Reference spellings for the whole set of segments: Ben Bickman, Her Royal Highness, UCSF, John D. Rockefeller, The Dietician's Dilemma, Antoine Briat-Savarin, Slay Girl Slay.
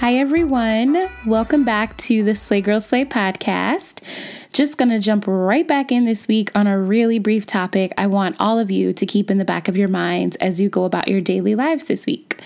Hi everyone, welcome back to the Slay Girl Slay podcast. Just gonna jump right back in this week on a really brief topic I want all of you to keep in the back of your minds as you go about your daily lives this week.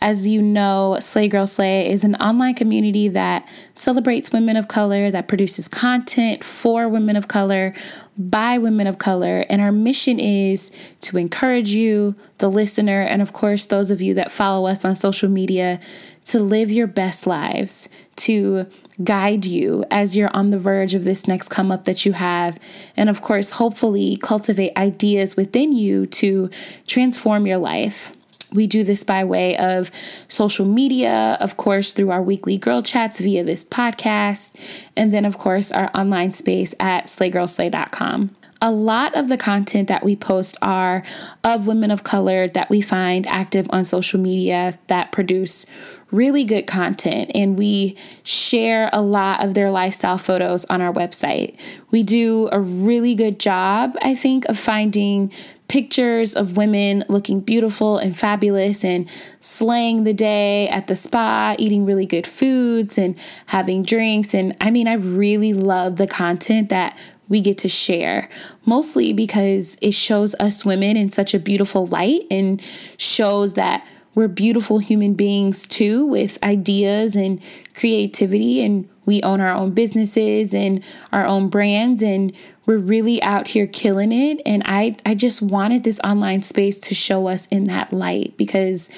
As you know, Slay Girl Slay is an online community that celebrates women of color, that produces content for women of color, by women of color, and our mission is to encourage you, the listener, and of course those of you that follow us on social media, to live your best lives, to guide you as you're on the verge of this next come up that you have. And of course, hopefully cultivate ideas within you to transform your life. We do this by way of social media, of course, through our weekly girl chats via this podcast, and then of course our online space at slaygirlslay.com. A lot of the content that we post are of women of color that we find active on social media that produce really good content, and we share a lot of their lifestyle photos on our website. We do a really good job, I think, of finding pictures of women looking beautiful and fabulous and slaying the day at the spa, eating really good foods and having drinks. And I mean, I really love the content that we get to share, mostly because it shows us women in such a beautiful light and shows that we're beautiful human beings too, with ideas and creativity, and we own our own businesses and our own brands, and we're really out here killing it. And I just wanted this online space to show us in that light, because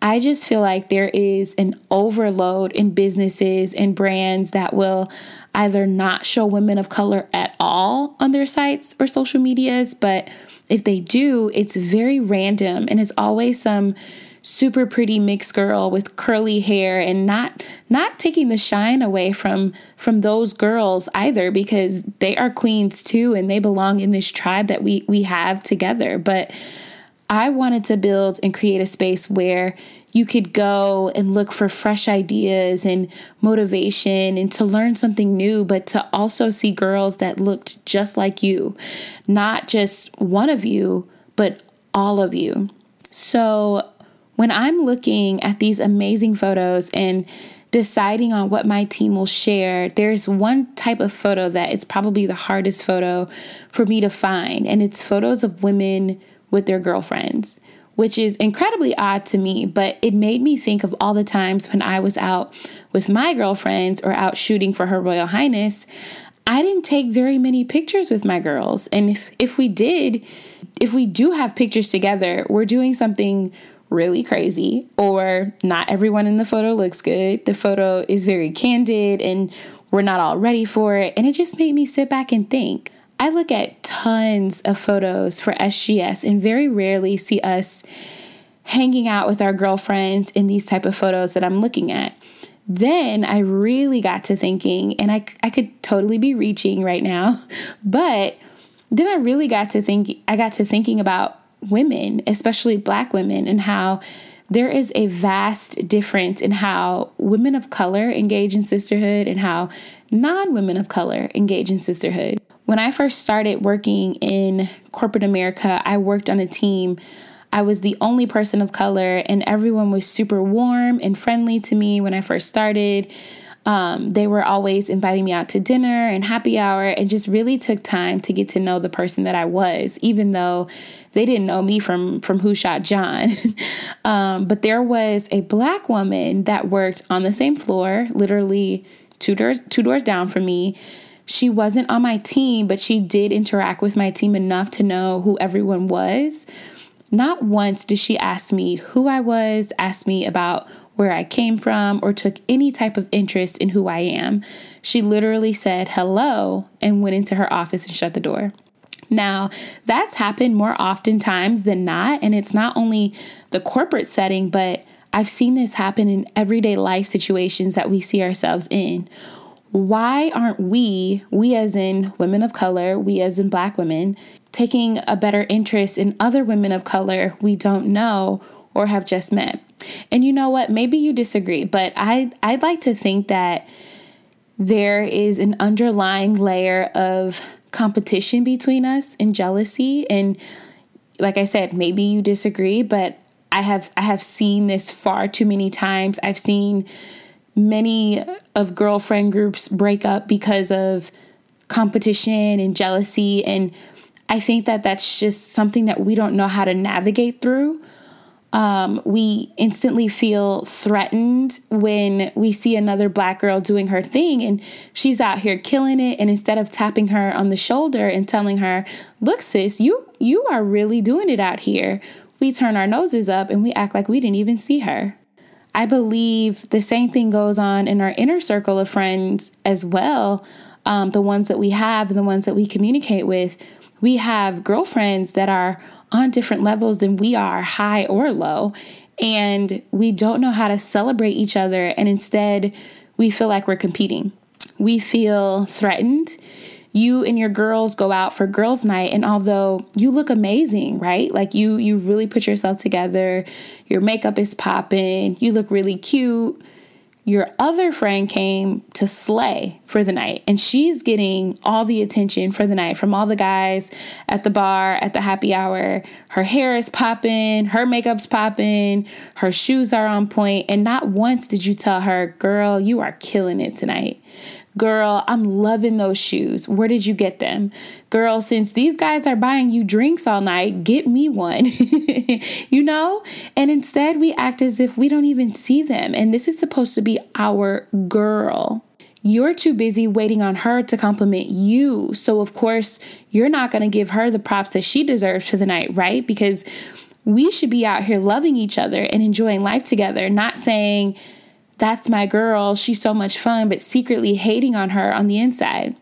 I just feel like there is an overload in businesses and brands that will either not show women of color at all on their sites or social medias, but if they do, it's very random, and it's always some super pretty mixed girl with curly hair, and not taking the shine away from those girls either, because they are queens too, and they belong in this tribe that we have together. But I wanted to build and create a space where you could go and look for fresh ideas and motivation and to learn something new, but to also see girls that looked just like you, not just one of you, but all of you. So when I'm looking at these amazing photos and deciding on what my team will share, there's one type of photo that is probably the hardest photo for me to find, and it's photos of women with their girlfriends, which is incredibly odd to me, but it made me think of all the times when I was out with my girlfriends or out shooting for Her Royal Highness. I didn't take very many pictures with my girls. And if we do have pictures together, we're doing something really crazy, or not everyone in the photo looks good. The photo is very candid and we're not all ready for it. And it just made me sit back and think. I look at tons of photos for SGS and very rarely see us hanging out with our girlfriends in these type of photos that I'm looking at. Then I really got to thinking, and I could totally be reaching right now, but then I really got to think. I got to thinking about women, especially Black women, and how there is a vast difference in how women of color engage in sisterhood and how non-women of color engage in sisterhood. When I first started working in corporate America, I worked on a team. I was the only person of color, and everyone was super warm and friendly to me when I first started. They were always inviting me out to dinner and happy hour, and just really took time to get to know the person that I was, even though they didn't know me from Who Shot John. But there was a Black woman that worked on the same floor, literally two doors down from me. She wasn't on my team, but she did interact with my team enough to know who everyone was. Not once did she ask me who I was, ask me about where I came from, or took any type of interest in who I am. She literally said hello and went into her office and shut the door. Now, that's happened more oftentimes than not, and it's not only the corporate setting, but I've seen this happen in everyday life situations that we see ourselves in. Why aren't we as in women of color, we as in Black women, taking a better interest in other women of color we don't know or have just met? And you know what? Maybe you disagree, but I'd like to think that there is an underlying layer of competition between us and jealousy. And like I said, maybe you disagree, but I have seen this far too many times. I've seen many of girlfriend groups break up because of competition and jealousy. And I think that that's just something that we don't know how to navigate through. We instantly feel threatened when we see another Black girl doing her thing and she's out here killing it. And instead of tapping her on the shoulder and telling her, look, sis, you are really doing it out here, we turn our noses up and we act like we didn't even see her. I believe the same thing goes on in our inner circle of friends as well. The ones that we have and the ones that we communicate with. We have girlfriends that are on different levels than we are, high or low, and we don't know how to celebrate each other, and instead we feel like we're competing. We feel threatened. You and your girls go out for girls' night, and although you look amazing, right? Like you really put yourself together, your makeup is popping, you look really cute. Your other friend came to slay for the night, and she's getting all the attention for the night from all the guys at the bar, at the happy hour. Her hair is popping, her makeup's popping, her shoes are on point, and not once did you tell her, girl, you are killing it tonight. Girl, I'm loving those shoes. Where did you get them? Girl, since these guys are buying you drinks all night, get me one, you know? And instead we act as if we don't even see them. And this is supposed to be our girl. You're too busy waiting on her to compliment you. So of course you're not going to give her the props that she deserves for the night, right? Because we should be out here loving each other and enjoying life together, not saying, that's my girl, she's so much fun, but secretly hating on her on the inside.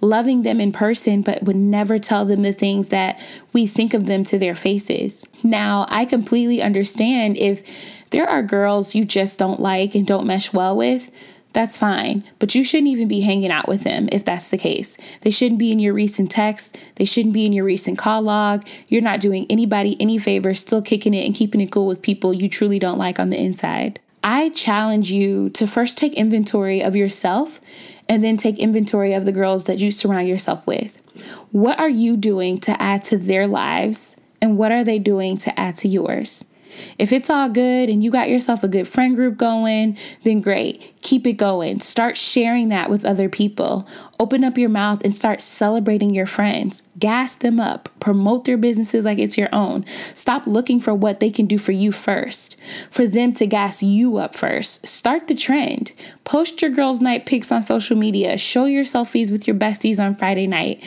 Loving them in person, but would never tell them the things that we think of them to their faces. Now, I completely understand if there are girls you just don't like and don't mesh well with, that's fine, but you shouldn't even be hanging out with them if that's the case. They shouldn't be in your recent text. They shouldn't be in your recent call log. You're not doing anybody any favor, still kicking it and keeping it cool with people you truly don't like on the inside. I challenge you to first take inventory of yourself and then take inventory of the girls that you surround yourself with. What are you doing to add to their lives, and what are they doing to add to yours? If it's all good and you got yourself a good friend group going, then great. Keep it going. Start sharing that with other people. Open up your mouth and start celebrating your friends. Gas them up. Promote their businesses like it's your own. Stop looking for what they can do for you first, for them to gas you up first. Start the trend. Post your girls' night pics on social media. Show your selfies with your besties on Friday night.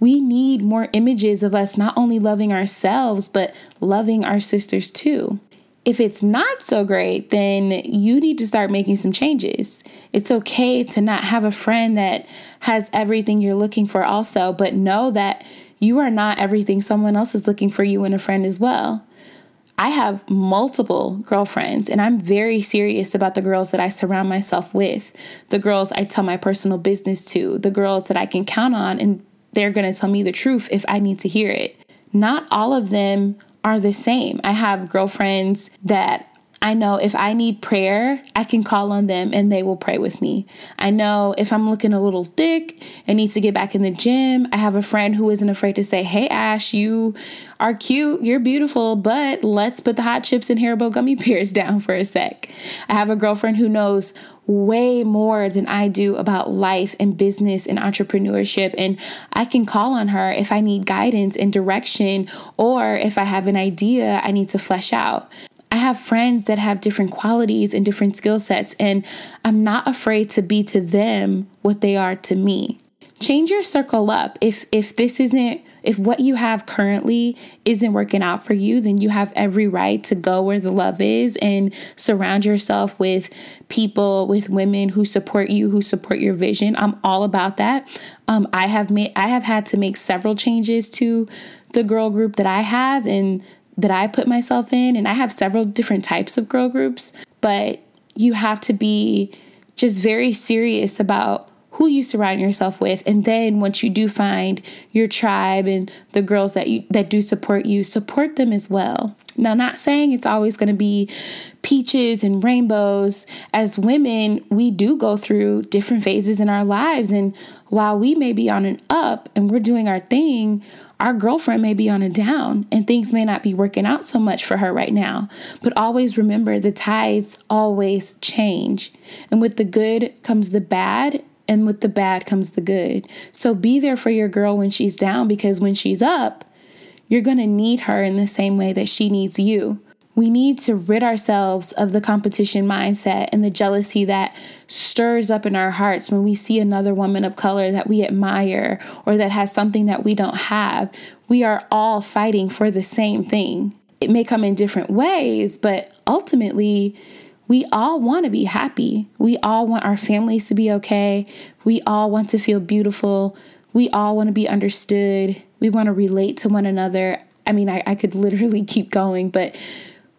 We need more images of us not only loving ourselves, but loving our sisters too. If it's not so great, then you need to start making some changes. It's okay to not have a friend that has everything you're looking for also, but know that you are not everything someone else is looking for you in a friend as well. I have multiple girlfriends, and I'm very serious about the girls that I surround myself with, the girls I tell my personal business to, the girls that I can count on, and they're going to tell me the truth if I need to hear it. Not all of them are the same. I have girlfriends that I know if I need prayer, I can call on them and they will pray with me. I know if I'm looking a little thick and need to get back in the gym, I have a friend who isn't afraid to say, hey, Ash, you are cute, you're beautiful, but let's put the hot chips and Haribo gummy bears down for a sec. I have a girlfriend who knows way more than I do about life and business and entrepreneurship, and I can call on her if I need guidance and direction, or if I have an idea I need to flesh out. I have friends that have different qualities and different skill sets, and I'm not afraid to be to them what they are to me. change your circle up. If this isn't, if what you have currently isn't working out for you, then you have every right to go where the love is and surround yourself with people, with women who support you, who support your vision. I'm all about that. I have had to make several changes to the girl group that I have and that I put myself in. And I have several different types of girl groups, but you have to be just very serious about who you surround yourself with. And then once you do find your tribe and the girls that do support you, support them as well. Now, not saying it's always going to be peaches and rainbows. As women, we do go through different phases in our lives. And while we may be on an up and we're doing our thing, our girlfriend may be on a down and things may not be working out so much for her right now. But always remember, the tides always change. And with the good comes the bad. And with the bad comes the good. So be there for your girl when she's down, because when she's up, you're going to need her in the same way that she needs you. We need to rid ourselves of the competition mindset and the jealousy that stirs up in our hearts when we see another woman of color that we admire or that has something that we don't have. We are all fighting for the same thing. It may come in different ways, but ultimately, we all want to be happy. We all want our families to be okay. We all want to feel beautiful. We all want to be understood. We want to relate to one another. I mean, I could literally keep going, but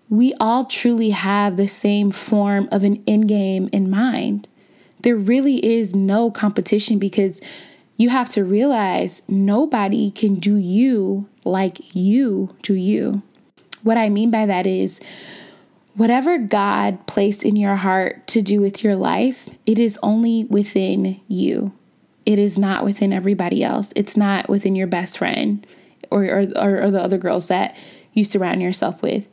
we all truly have the same form of an end game in mind. There really is no competition, because you have to realize nobody can do you like you do you. What I mean by that is, whatever God placed in your heart to do with your life, it is only within you. It is not within everybody else. It's not within your best friend or the other girls that you surround yourself with.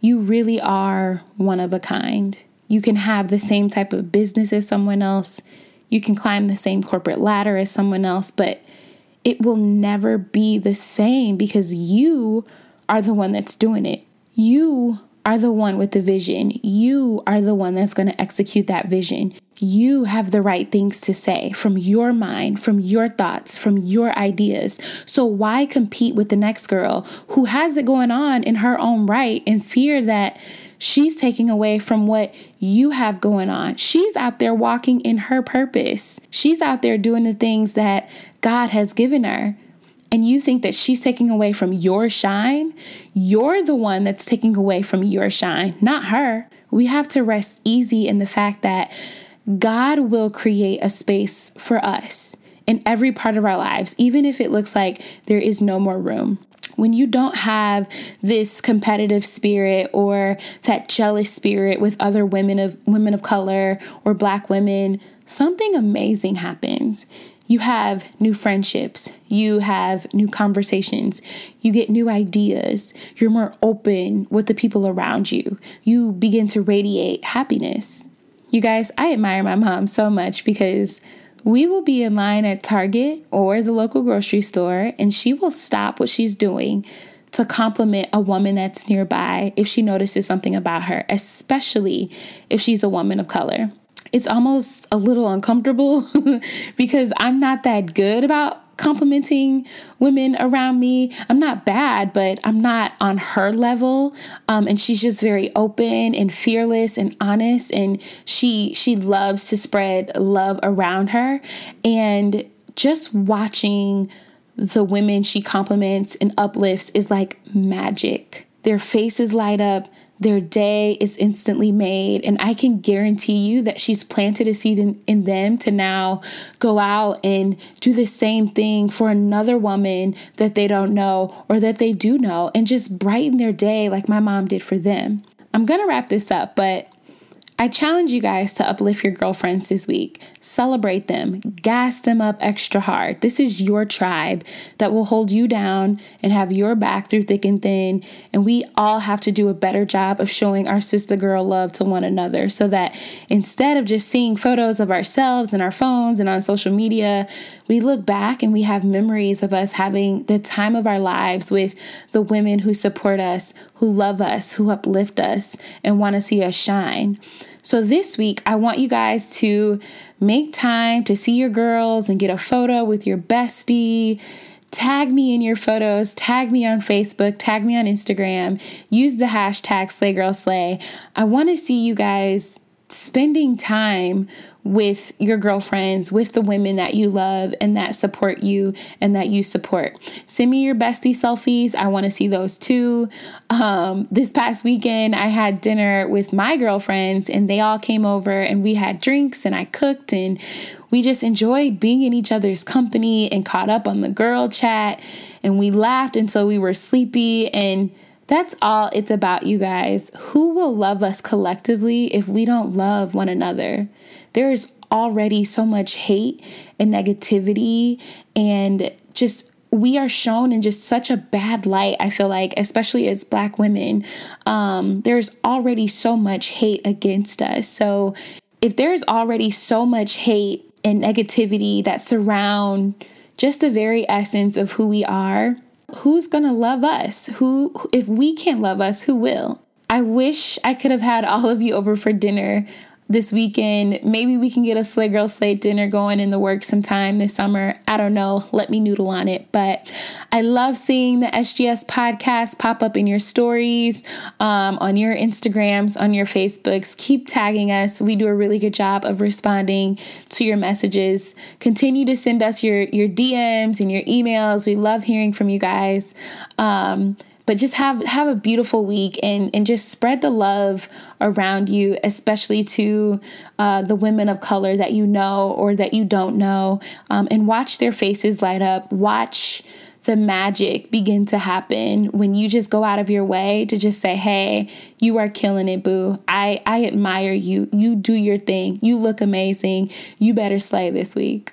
You really are one of a kind. You can have the same type of business as someone else. You can climb the same corporate ladder as someone else, but it will never be the same, because you are the one that's doing it. You are the one with the vision. You are the one that's going to execute that vision. You have the right things to say from your mind, from your thoughts, from your ideas. So why compete with the next girl who has it going on in her own right and fear that she's taking away from what you have going on? She's out there walking in her purpose. She's out there doing the things that God has given her. And you think that she's taking away from your shine? You're the one that's taking away from your shine, not her. We have to rest easy in the fact that God will create a space for us in every part of our lives, even if it looks like there is no more room. When you don't have this competitive spirit or that jealous spirit with other women of color or Black women, something amazing happens. You have new friendships. You have new conversations. You get new ideas. You're more open with the people around you. You begin to radiate happiness. You guys, I admire my mom so much, because we will be in line at Target or the local grocery store, and she will stop what she's doing to compliment a woman that's nearby if she notices something about her, especially if she's a woman of color. It's almost a little uncomfortable because I'm not that good about complimenting women around me. I'm not bad, but I'm not on her level. And she's just very open and fearless and honest. And she loves to spread love around her. And just watching the women she compliments and uplifts is like magic. Their faces light up. Their day is instantly made, and I can guarantee you that she's planted a seed in them to now go out and do the same thing for another woman that they don't know or that they do know, and just brighten their day like my mom did for them. I'm going to wrap this up, but I challenge you guys to uplift your girlfriends this week. Celebrate them. Gas them up extra hard. This is your tribe that will hold you down and have your back through thick and thin. And we all have to do a better job of showing our sister girl love to one another, so that instead of just seeing photos of ourselves in our phones and on social media, we look back and we have memories of us having the time of our lives with the women who support us, who love us, who uplift us, and want to see us shine. So this week, I want you guys to make time to see your girls and get a photo with your bestie. Tag me in your photos, tag me on Facebook, tag me on Instagram, use the hashtag Slay Girl Slay. I want to see you guys spending time with your girlfriends, with the women that you love and that support you and that you support. Send me your bestie selfies. I want to see those too. This past weekend, I had dinner with my girlfriends and they all came over and we had drinks and I cooked and we just enjoyed being in each other's company and caught up on the girl chat and we laughed until we were sleepy. And that's all it's about, you guys. Who will love us collectively if we don't love one another? There is already so much hate and negativity and just we are shown in just such a bad light, I feel like, especially as Black women. There's already so much hate against us. So if there's already so much hate and negativity that surround just the very essence of who we are, who's going to love us? Who, if we can't love us, who will? I wish I could have had all of you over for dinner this weekend. Maybe we can get a Slay Girl Slay dinner going in the works sometime this summer. I don't know. Let me noodle on it. But I love seeing the SGS podcast pop up in your stories, on your Instagrams, on your Facebooks. Keep tagging us. We do a really good job of responding to your messages. Continue to send us your DMs and your emails. We love hearing from you guys. But just have a beautiful week and just spread the love around you, especially to the women of color that you know or that you don't know, and watch their faces light up. Watch the magic begin to happen when you just go out of your way to just say, hey, you are killing it, boo. I admire you. You do your thing. You look amazing. You better slay this week.